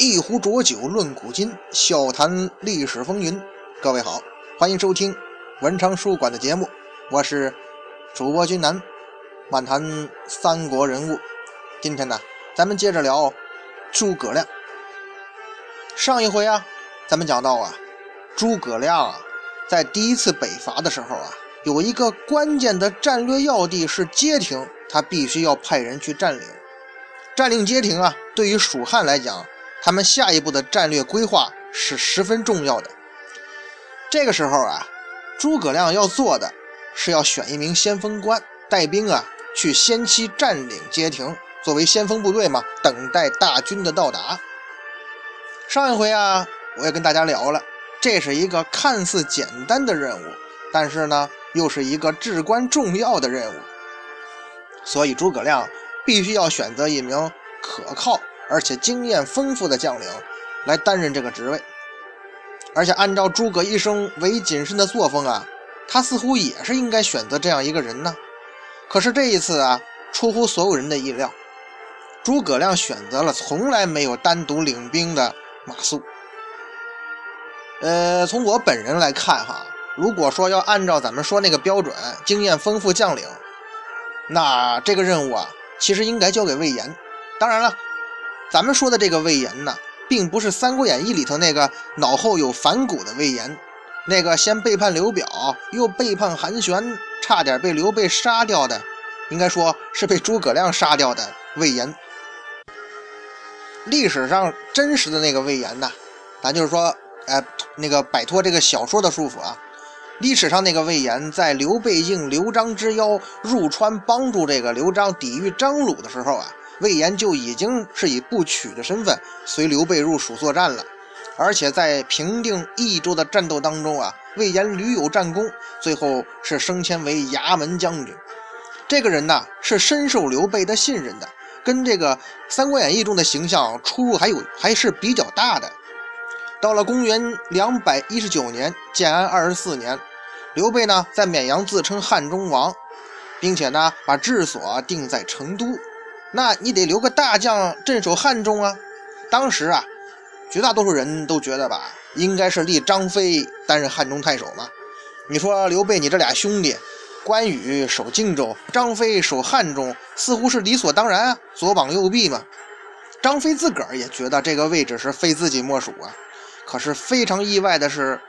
一壶浊酒论古今，笑谈历史风云。各位好，欢迎收听文昌书馆的节目，我是主播君南，漫谈三国人物。今天呢，咱们接着聊诸葛亮。上一回啊，咱们讲到啊，诸葛亮啊，在第一次北伐的时候啊，有一个关键的战略要地是街亭，他必须要派人去占领。占领街亭啊，对于蜀汉来讲，他们下一步的战略规划是十分重要的。这个时候啊，诸葛亮要做的是要选一名先锋官，带兵啊去先期占领街亭，作为先锋部队嘛，等待大军的到达。上一回啊，我也跟大家聊了，这是一个看似简单的任务，但是呢又是一个至关重要的任务，所以诸葛亮必须要选择一名可靠而且经验丰富的将领来担任这个职位。而且按照诸葛一生为谨慎的作风啊，他似乎也是应该选择这样一个人呢。可是这一次啊，出乎所有人的意料，诸葛亮选择了从来没有单独领兵的马谡。从我本人来看哈，如果说要按照咱们说那个标准，经验丰富将领，那这个任务啊，其实应该交给魏延。当然了，咱们说的这个魏延呢，并不是《三国演义》里头那个脑后有反骨的魏延，那个先背叛刘表，又背叛韩玄，差点被刘备杀掉的，应该说是被诸葛亮杀掉的魏延。历史上真实的那个魏延呢，咱就是说，那个摆脱这个小说的束缚啊，历史上那个魏延在刘备应刘璋之邀入川，帮助这个刘璋抵御张鲁的时候啊，魏延就已经是以部曲的身份随刘备入蜀作战了。而且在平定益州的战斗当中啊，魏延屡有战功，最后是升迁为牙门将军。这个人呢，是深受刘备的信任的，跟这个《三国演义》中的形象出入还是比较大的。到了公元219年，建安24年，刘备呢在绵阳自称汉中王，并且呢把治所定在成都。那你得留个大将镇守汉中啊。当时啊，绝大多数人都觉得吧，应该是立张飞担任汉中太守嘛。你说刘备你这俩兄弟，关羽守荆州，张飞守汉中，似乎是理所当然啊，左膀右臂嘛。张飞自个儿也觉得这个位置是非自己莫属啊。可是非常意外的是，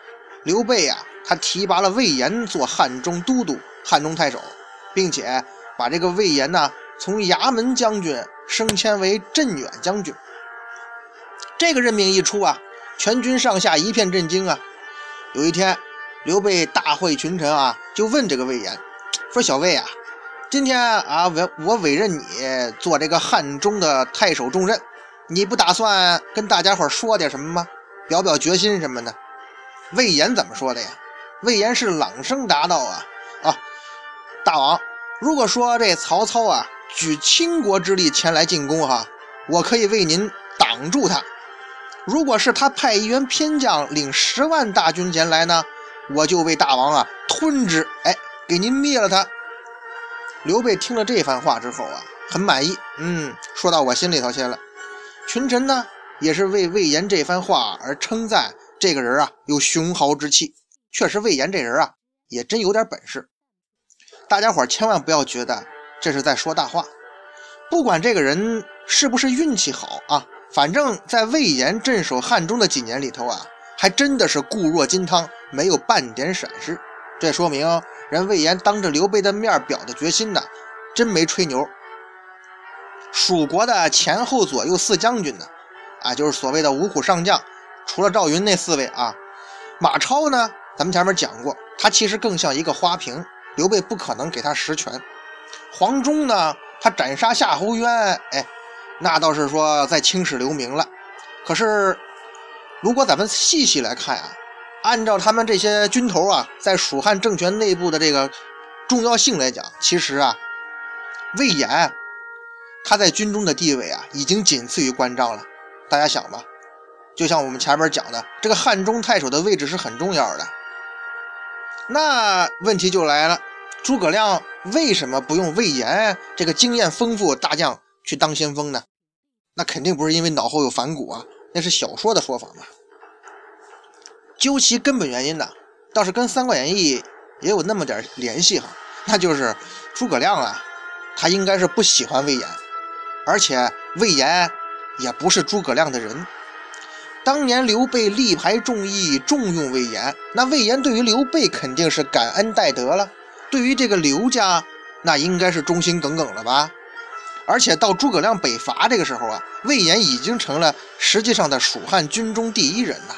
刘备啊，他提拔了魏延做汉中都督、汉中太守，并且把这个魏延呢，从衙门将军升迁为镇远将军。这个任命一出啊，全军上下一片震惊啊。有一天，刘备大会群臣啊，就问这个魏延说：“小魏啊，今天啊，我委任你做这个汉中的太守重任，你不打算跟大家伙说点什么吗？表表决心什么的？”魏延怎么说的呀？魏延是朗声答道啊：“大王，如果说这曹操啊，举倾国之力前来进攻哈，我可以为您挡住他。如果是他派一员偏将领10万大军前来呢，我就为大王啊吞之，给您灭了他。”刘备听了这番话之后啊，很满意，说到我心里头去了。群臣呢，也是为魏延这番话而称赞这个人啊有雄豪之气。确实魏延这人啊也真有点本事。大家伙千万不要觉得这是在说大话，不管这个人是不是运气好啊，反正在魏延镇守汉中的几年里头啊，还真的是固若金汤，没有半点闪失。这说明人魏延当着刘备的面表的决心呢，真没吹牛。蜀国的前后左右四将军呢，就是所谓的五虎上将，除了赵云那四位啊，马超呢，咱们前面讲过，他其实更像一个花瓶，刘备不可能给他实权。黄忠呢，他斩杀夏侯渊，那倒是说在青史留名了。可是如果咱们细细来看啊，按照他们这些军头啊在蜀汉政权内部的这个重要性来讲，其实啊，魏延他在军中的地位啊已经仅次于关张了。大家想吧，就像我们前面讲的，这个汉中太守的位置是很重要的。那问题就来了，诸葛亮为什么不用魏延这个经验丰富大将去当先锋呢？那肯定不是因为脑后有反骨啊，那是小说的说法嘛。究其根本原因呢，倒是跟《三国演义》也有那么点联系哈，那就是诸葛亮啊，他应该是不喜欢魏延，而且魏延也不是诸葛亮的人。当年刘备力排众议，重用魏延，那魏延对于刘备肯定是感恩戴德了，对于这个刘家那应该是忠心耿耿了吧。而且到诸葛亮北伐这个时候啊，魏延已经成了实际上的蜀汉军中第一人了。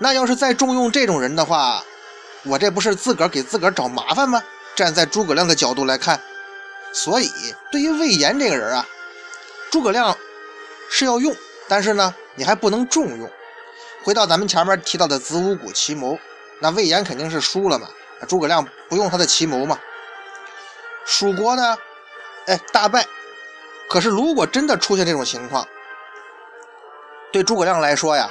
那要是再重用这种人的话，我这不是自个儿给自个儿找麻烦吗？站在诸葛亮的角度来看，所以对于魏延这个人啊，诸葛亮是要用，但是呢你还不能重用。回到咱们前面提到的子午谷奇谋，那魏延肯定是输了嘛，诸葛亮不用他的奇谋嘛。蜀国呢大败，可是如果真的出现这种情况，对诸葛亮来说呀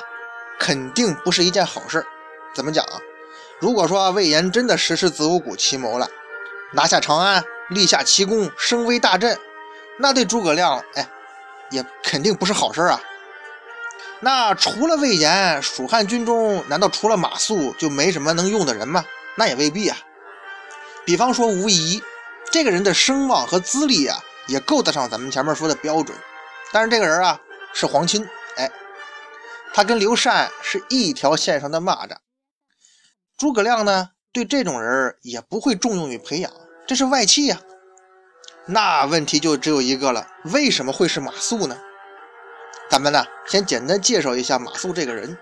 肯定不是一件好事。怎么讲啊？如果说魏延真的实施子午谷奇谋了，拿下长安，立下奇功，声威大振，那对诸葛亮也肯定不是好事啊。那除了魏延，蜀汉军中难道除了马谡就没什么能用的人吗？那也未必啊。比方说吴仪，这个人的声望和资历啊也够得上咱们前面说的标准，但是这个人啊是皇亲，他跟刘禅是一条线上的蚂蚱。诸葛亮呢对这种人也不会重用与培养，这是外戚啊。那问题就只有一个了，为什么会是马谡呢？咱们呢先简单介绍一下马谡这个人。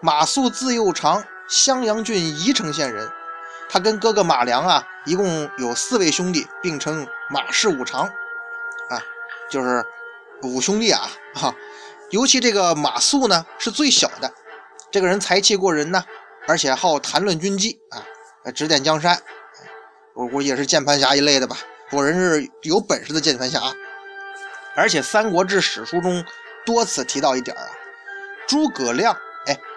马谡字幼常，襄阳郡宜城县人，他跟哥哥马良啊一共有4位兄弟，并称马氏五常啊，就是5兄弟啊。尤其这个马谡呢是最小的，这个人才气过人呢，而且好谈论军机啊，指点江山，我估计也是键盘侠一类的吧，果然是有本事的键盘侠。而且《三国志》史书中多次提到一点啊，诸葛亮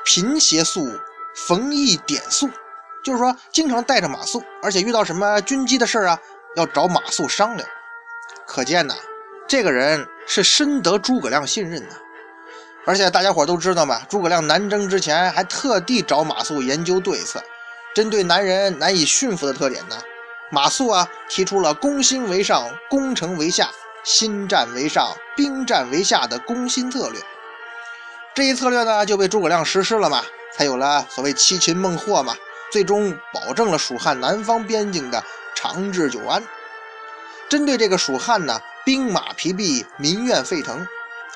贫携素武，逢义典素，就是说经常带着马谡，而且遇到什么军机的事啊要找马谡商量。可见呢这个人是深得诸葛亮信任的。而且大家伙都知道嘛，诸葛亮南征之前还特地找马谡研究对策，针对男人难以驯服的特点呢，马谡提出了攻心为上，攻城为下，心战为上，兵战为下的攻心策略。这一策略呢就被诸葛亮实施了嘛，才有了所谓七擒孟获嘛，最终保证了蜀汉南方边境的长治久安。针对这个蜀汉呢，兵马疲弊，民怨沸腾。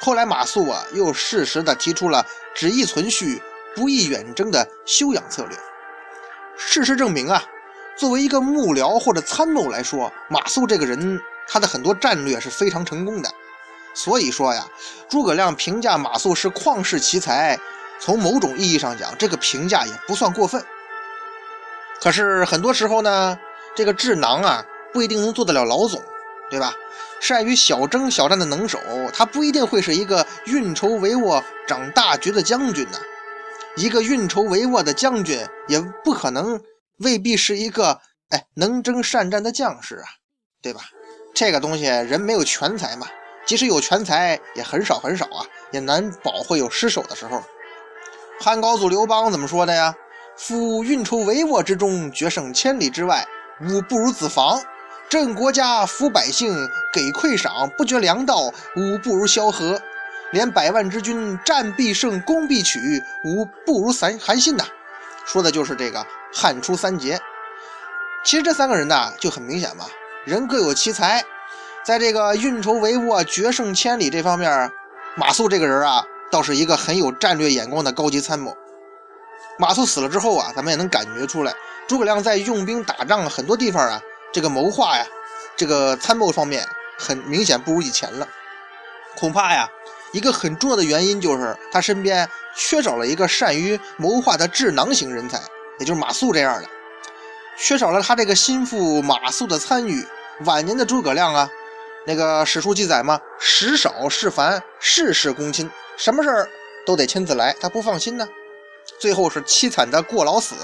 后来马谡又适时的提出了只宜存续，不宜远征的休养策略。事实证明啊，作为一个幕僚或者参谋来说，马谡这个人他的很多战略是非常成功的。所以说呀，诸葛亮评价马谡是旷世奇才，从某种意义上讲，这个评价也不算过分。可是很多时候呢，这个智囊啊不一定能做得了老总，对吧？善于小征小战的能手，他不一定会是一个运筹帷幄、掌大局的将军呢。一个运筹帷幄的将军也不可能未必是一个能征善战的将士啊，对吧？这个东西人没有全才嘛，即使有全才也很少啊，也难保会有失手的时候。汉高祖刘邦怎么说的呀？夫运筹帷幄之中，决胜千里之外，吾不如子房。振国家，扶百姓，给馈赏，不绝粮道，吾不如萧何。连100万之军，战必胜，攻必取，吾不如韩信呐。说的就是这个汉初三杰。其实这3个人呢就很明显嘛，人各有其才。在这个运筹帷幄、决胜千里这方面，马谡这个人啊倒是一个很有战略眼光的高级参谋。马谡死了之后啊，咱们也能感觉出来，诸葛亮在用兵打仗很多地方啊，这个谋划呀，这个参谋方面很明显不如以前了。恐怕呀，一个很重要的原因就是他身边缺少了一个善于谋划的智囊型人才，也就是马谡这样的。缺少了他这个心腹马谡的参与，晚年的诸葛亮啊，那个史书记载嘛，时少事繁，事事躬亲，什么事儿都得亲自来，他不放心呢。最后是凄惨的过劳死。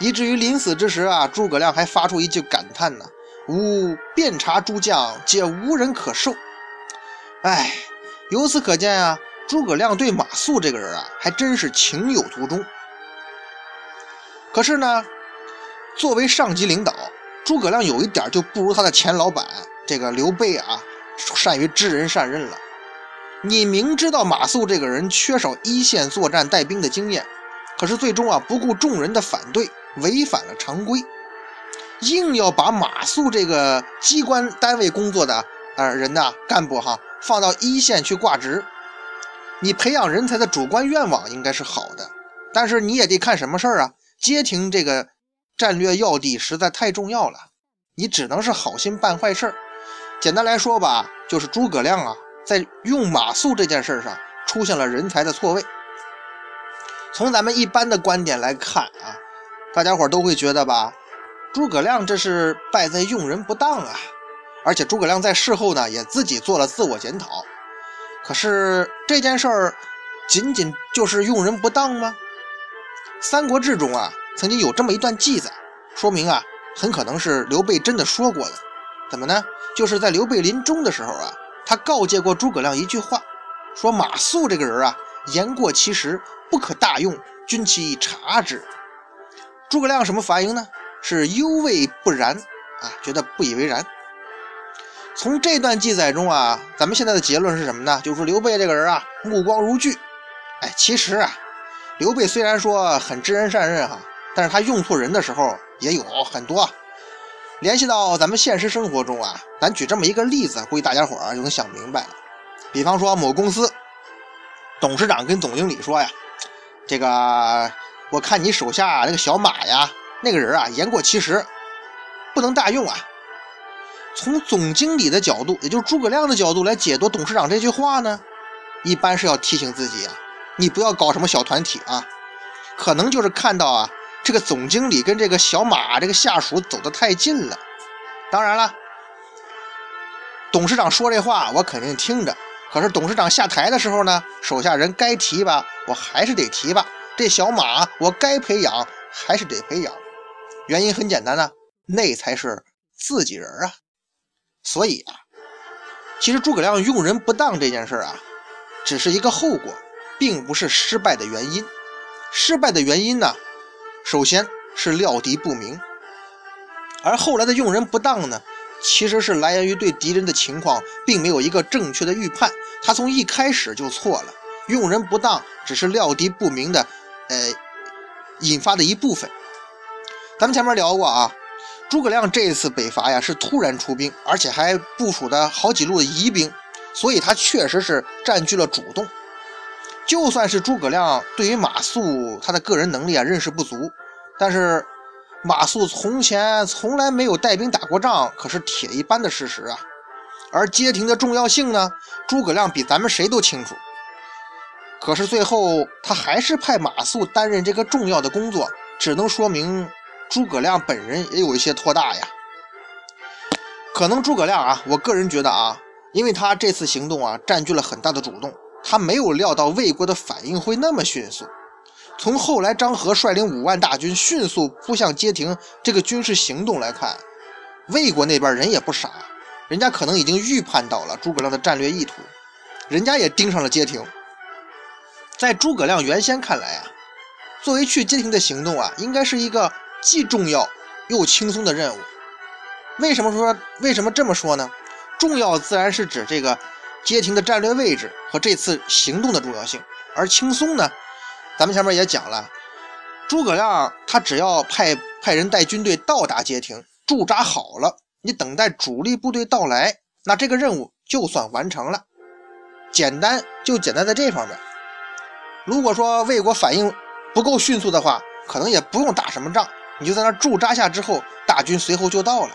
以至于临死之时啊，诸葛亮还发出一句感叹呢：吾遍察诸将，皆无人可授。由此可见啊，诸葛亮对马谡这个人啊，还真是情有独钟。可是呢，作为上级领导，诸葛亮有一点就不如他的前老板这个刘备啊，善于知人善任了。你明知道马谡这个人缺少一线作战带兵的经验，可是最终啊不顾众人的反对，违反了常规，硬要把马谡这个机关单位工作的干部哈放到一线去挂职。你培养人才的主观愿望应该是好的，但是你也得看什么事儿啊，街亭这个战略要地实在太重要了，你只能是好心办坏事。简单来说吧，就是诸葛亮啊在用马谡这件事上出现了人才的错位。从咱们一般的观点来看啊，大家伙都会觉得吧，诸葛亮这是败在用人不当啊，而且诸葛亮在事后呢也自己做了自我检讨。可是这件事儿仅仅就是用人不当吗？三国志中啊曾经有这么一段记载，说明啊很可能是刘备真的说过的。怎么呢？就是在刘备临终的时候啊，他告诫过诸葛亮一句话，说马谡这个人啊言过其实，不可大用，君其察之。诸葛亮什么反应呢？是犹未不然啊，觉得不以为然。从这段记载中啊，咱们现在的结论是什么呢？就是刘备这个人啊目光如炬。其实啊刘备虽然说很知人善任哈，但是他用错人的时候也有很多啊。联系到咱们现实生活中啊，咱举这么一个例子，估计大家伙儿就能想明白了。比方说某公司董事长跟总经理说呀，这个我看你手下那个小马呀那个人啊言过其实，不能大用啊。从总经理的角度，也就是诸葛亮的角度来解读董事长这句话呢，一般是要提醒自己啊，你不要搞什么小团体啊。可能就是看到啊这个总经理跟这个小马这个下属走得太近了。当然了，董事长说这话我肯定听着，可是董事长下台的时候呢，手下人该提吧我还是得提吧，这小马我该培养还是得培养。原因很简单啊，那才是自己人啊。所以啊，其实诸葛亮用人不当这件事啊只是一个后果，并不是失败的原因。失败的原因呢，首先是料敌不明，而后来的用人不当呢，其实是来源于对敌人的情况并没有一个正确的预判，他从一开始就错了。用人不当只是料敌不明的引发的一部分。咱们前面聊过啊，诸葛亮这次北伐呀是突然出兵，而且还部署的好几路的疑兵，所以他确实是占据了主动。就算是诸葛亮对于马谡他的个人能力啊认识不足，但是马谡从前从来没有带兵打过仗，可是铁一般的事实啊。而街亭的重要性呢，诸葛亮比咱们谁都清楚，可是最后他还是派马谡担任这个重要的工作，只能说明诸葛亮本人也有一些托大呀。可能诸葛亮啊，我个人觉得啊，因为他这次行动啊占据了很大的主动，他没有料到魏国的反应会那么迅速。从后来张合率领5万大军迅速扑向街亭这个军事行动来看，魏国那边人也不傻，人家可能已经预判到了诸葛亮的战略意图，人家也盯上了街亭。在诸葛亮原先看来啊，作为去街亭的行动啊应该是一个既重要又轻松的任务。为什么这么说呢？重要自然是指这个街亭的战略位置和这次行动的重要性，而轻松呢，咱们前面也讲了，诸葛亮他只要派人带军队到达街亭驻扎好了，你等待主力部队到来，那这个任务就算完成了。简单就简单在这方面。如果说魏国反应不够迅速的话，可能也不用打什么仗，你就在那驻扎下之后，大军随后就到了。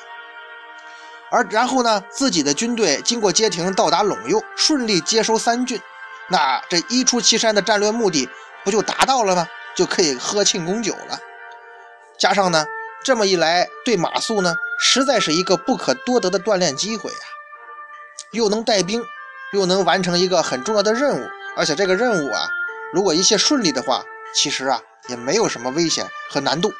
然后呢，自己的军队经过街亭到达陇右，顺利接收三郡，那这一出祁山的战略目的不就达到了吗？就可以喝庆功酒了。加上呢，这么一来对马谡呢实在是一个不可多得的锻炼机会啊，又能带兵，又能完成一个很重要的任务，而且这个任务啊如果一切顺利的话，其实啊也没有什么危险和难度。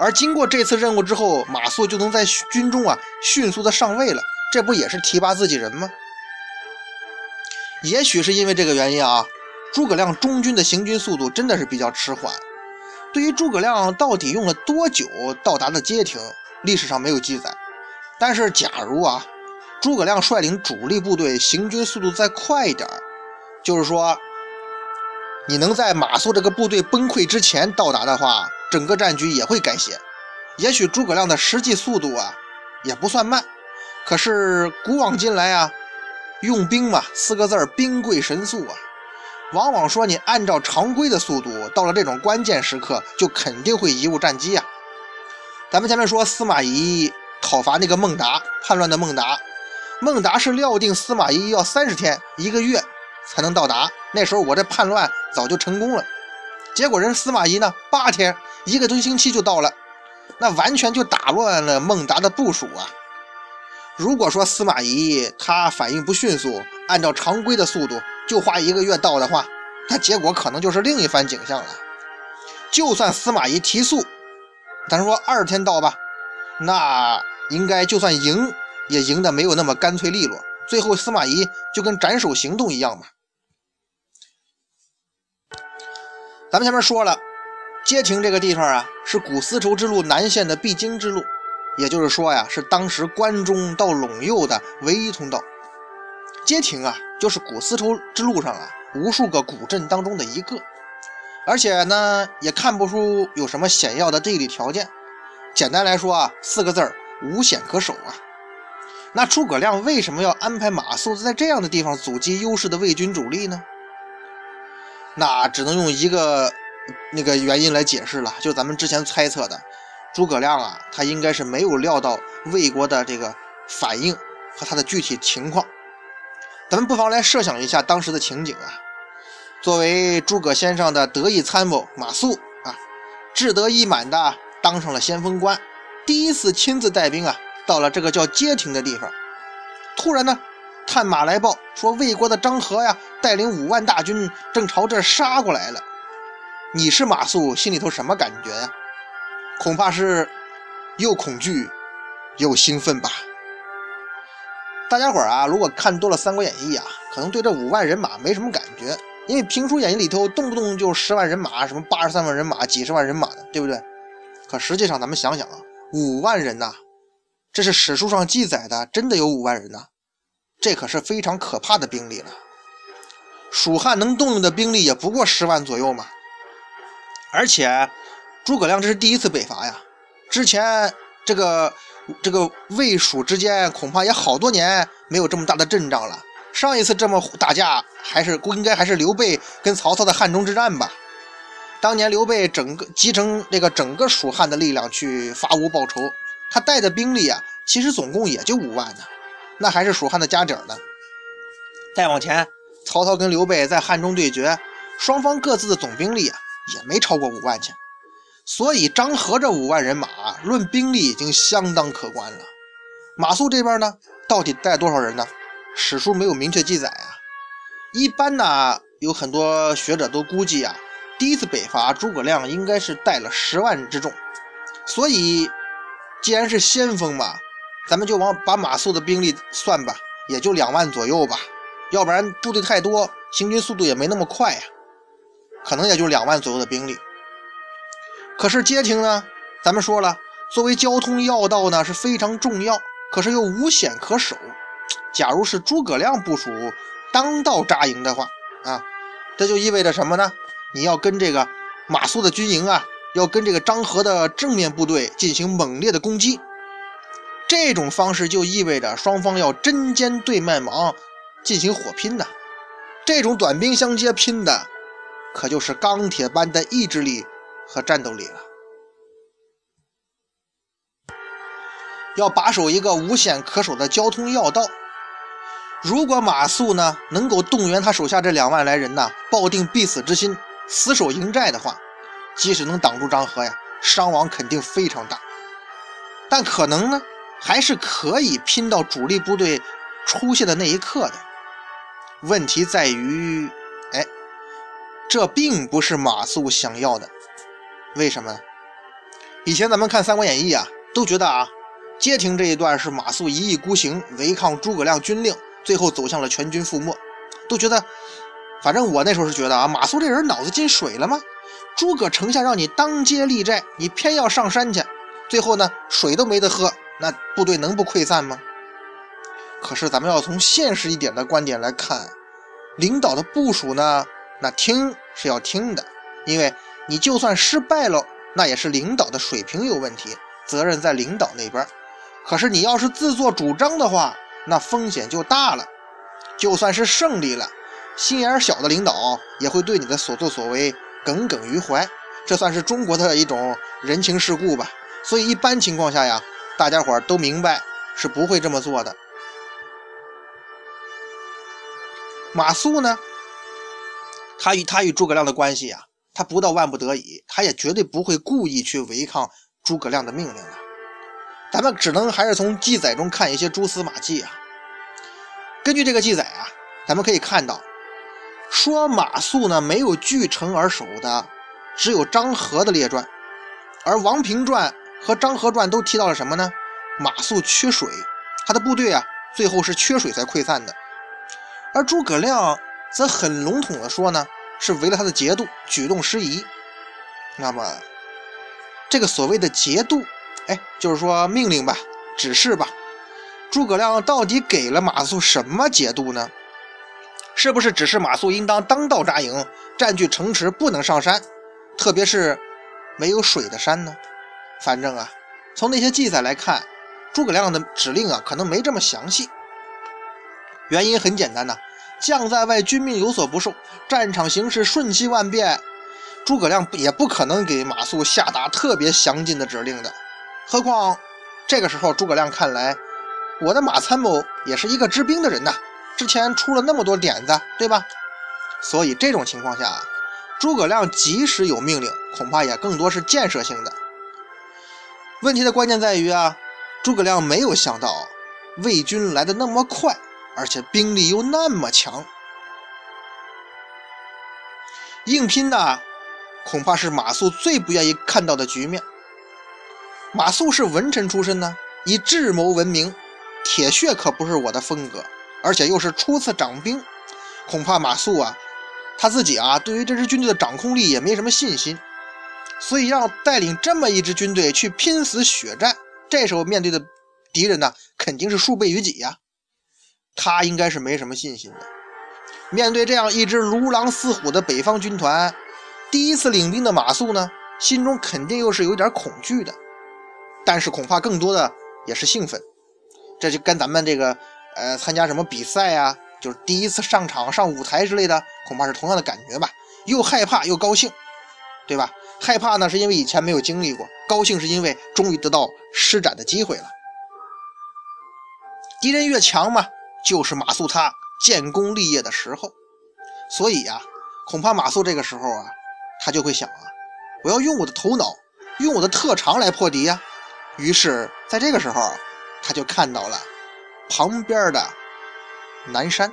而经过这次任务之后，马谡就能在军中啊迅速的上位了，这不也是提拔自己人吗？也许是因为这个原因啊，诸葛亮中军的行军速度真的是比较迟缓。对于诸葛亮到底用了多久到达的街亭，历史上没有记载。但是假如啊，诸葛亮率领主力部队行军速度再快一点，就是说你能在马谡这个部队崩溃之前到达的话，整个战局也会改写。也许诸葛亮的实际速度啊也不算慢，可是古往今来啊，用兵嘛，4个字，兵贵神速啊。往往说你按照常规的速度，到了这种关键时刻就肯定会贻误战机啊。咱们前面说司马懿讨伐那个孟达，叛乱的孟达，孟达是料定司马懿要30天1个月才能到达，那时候我这叛乱早就成功了。结果人司马懿呢，8天1个多星期就到了，那完全就打乱了孟达的部署啊。如果说司马懿他反应不迅速，按照常规的速度就花1个月到的话，那结果可能就是另一番景象了。就算司马懿提速，咱说2天到吧，那应该就算赢也赢得没有那么干脆利落，最后司马懿就跟斩首行动一样嘛。咱们前面说了，街亭这个地方啊，是古丝绸之路南线的必经之路，也就是说呀，是当时关中到陇右的唯一通道。街亭啊，就是古丝绸之路上啊无数个古镇当中的一个，而且呢也看不出有什么险要的地理条件。简单来说啊，4个字，无险可守啊。那诸葛亮为什么要安排马谡在这样的地方阻击优势的魏军主力呢？那只能用一个原因来解释了，就咱们之前猜测的。诸葛亮啊，他应该是没有料到魏国的这个反应和他的具体情况。咱们不妨来设想一下当时的情景啊。作为诸葛先生的得意参谋马谡啊，志得意满的当上了先锋官，第一次亲自带兵啊，到了这个叫街亭的地方。突然呢，探马来报说魏国的张合呀，带领5万大军正朝这杀过来了。你是马谡，心里头什么感觉呀？恐怕是又恐惧又兴奋吧。大家伙啊，如果看多了《三国演义》啊，可能对这5万人马没什么感觉，因为评书演义里头动不动就10万人马，什么83万人马、几十万人马的，对不对？可实际上咱们想想啊，5万人呐，这是史书上记载的，真的有5万人呐，这可是非常可怕的兵力了。蜀汉能动用的兵力也不过10万左右嘛。而且诸葛亮这是第一次北伐呀，之前这个魏蜀之间恐怕也好多年没有这么大的阵仗了。上一次这么打架应该还是刘备跟曹操的汉中之战吧。当年刘备集成这个整个蜀汉的力量去伐吴报仇，他带的兵力啊，其实总共也就5万呢，那还是蜀汉的家底儿呢。再往前，曹操跟刘备在汉中对决，双方各自的总兵力啊，也没超过5万去。所以张合这5万人马论兵力已经相当可观了。马谡这边呢，到底带多少人呢？史书没有明确记载啊。一般呢，有很多学者都估计啊，第一次北伐诸葛亮应该是带了10万之众。所以既然是先锋嘛，咱们就把马谡的兵力算吧，也就2万左右吧。要不然部队太多，行军速度也没那么快啊，可能也就2万左右的兵力。可是街亭呢，咱们说了，作为交通要道呢是非常重要，可是又无险可守。假如是诸葛亮部署当道扎营的话啊，这就意味着什么呢？你要跟这个马谡的军营啊，要跟这个张合的正面部队进行猛烈的攻击。这种方式就意味着双方要针尖对麦芒进行火拼呢。这种短兵相接拼的可就是钢铁般的意志力和战斗力了。要把守一个无险可守的交通要道，如果马谡呢能够动员他手下这2万来人呢，抱定必死之心，死守营寨的话，即使能挡住张合呀，伤亡肯定非常大，但可能呢还是可以拼到主力部队出现的那一刻的。问题在于，这并不是马谡想要的。为什么？以前咱们看《三国演义》啊，都觉得啊，街亭这一段是马谡一意孤行，违抗诸葛亮军令，最后走向了全军覆没。都觉得，反正我那时候是觉得啊，马谡这人脑子进水了吗？诸葛丞相让你当街立寨，你偏要上山去，最后呢水都没得喝，那部队能不溃散吗？可是咱们要从现实一点的观点来看，领导的部署呢，那听是要听的，因为你就算失败了，那也是领导的水平有问题，责任在领导那边。可是你要是自作主张的话，那风险就大了。就算是胜利了，心眼小的领导也会对你的所作所为耿耿于怀，这算是中国的一种人情世故吧。所以一般情况下呀，大家伙都明白是不会这么做的。马谡呢，他与诸葛亮的关系啊，他不到万不得已，他也绝对不会故意去违抗诸葛亮的命令的。咱们只能还是从记载中看一些蛛丝马迹啊。根据这个记载啊，咱们可以看到，说马谡呢没有据城而守的，只有张合的列传，而王平传和张合传都提到了什么呢？马谡缺水，他的部队啊最后是缺水才溃散的。而诸葛亮则很笼统的说呢，是为了他的节度，举动失宜。那么这个所谓的节度，就是说命令吧，指示吧，诸葛亮到底给了马谡什么节度呢？是不是指示马谡应当当道扎营，占据城池，不能上山，特别是没有水的山呢？反正啊，从那些记载来看，诸葛亮的指令啊可能没这么详细。原因很简单呐，将在外，军命有所不受，战场形势瞬息万变，诸葛亮也不可能给马谡下达特别详尽的指令的。何况这个时候，诸葛亮看来，我的马参谋也是一个知兵的人呐，之前出了那么多点子，对吧？所以这种情况下，诸葛亮即使有命令，恐怕也更多是建设性的。问题的关键在于啊，诸葛亮没有想到魏军来得那么快，而且兵力又那么强，硬拼呢，恐怕是马谡最不愿意看到的局面。马谡是文臣出身呢，以智谋闻名，铁血可不是我的风格，而且又是初次掌兵，恐怕马谡啊他自己啊对于这支军队的掌控力也没什么信心，所以让带领这么一支军队去拼死血战，这时候面对的敌人呢肯定是数倍于己呀。他应该是没什么信心的。面对这样一支如狼似虎的北方军团，第一次领兵的马谡呢，心中肯定又是有点恐惧的，但是恐怕更多的也是兴奋。这就跟咱们这个参加什么比赛啊，就是第一次上场上舞台之类的，恐怕是同样的感觉吧，又害怕又高兴，对吧？害怕呢是因为以前没有经历过，高兴是因为终于得到施展的机会了。敌人越强嘛，就是马谡他建功立业的时候，所以啊，恐怕马谡这个时候啊，他就会想啊，我要用我的头脑，用我的特长来破敌啊。于是在这个时候，他就看到了旁边的南山。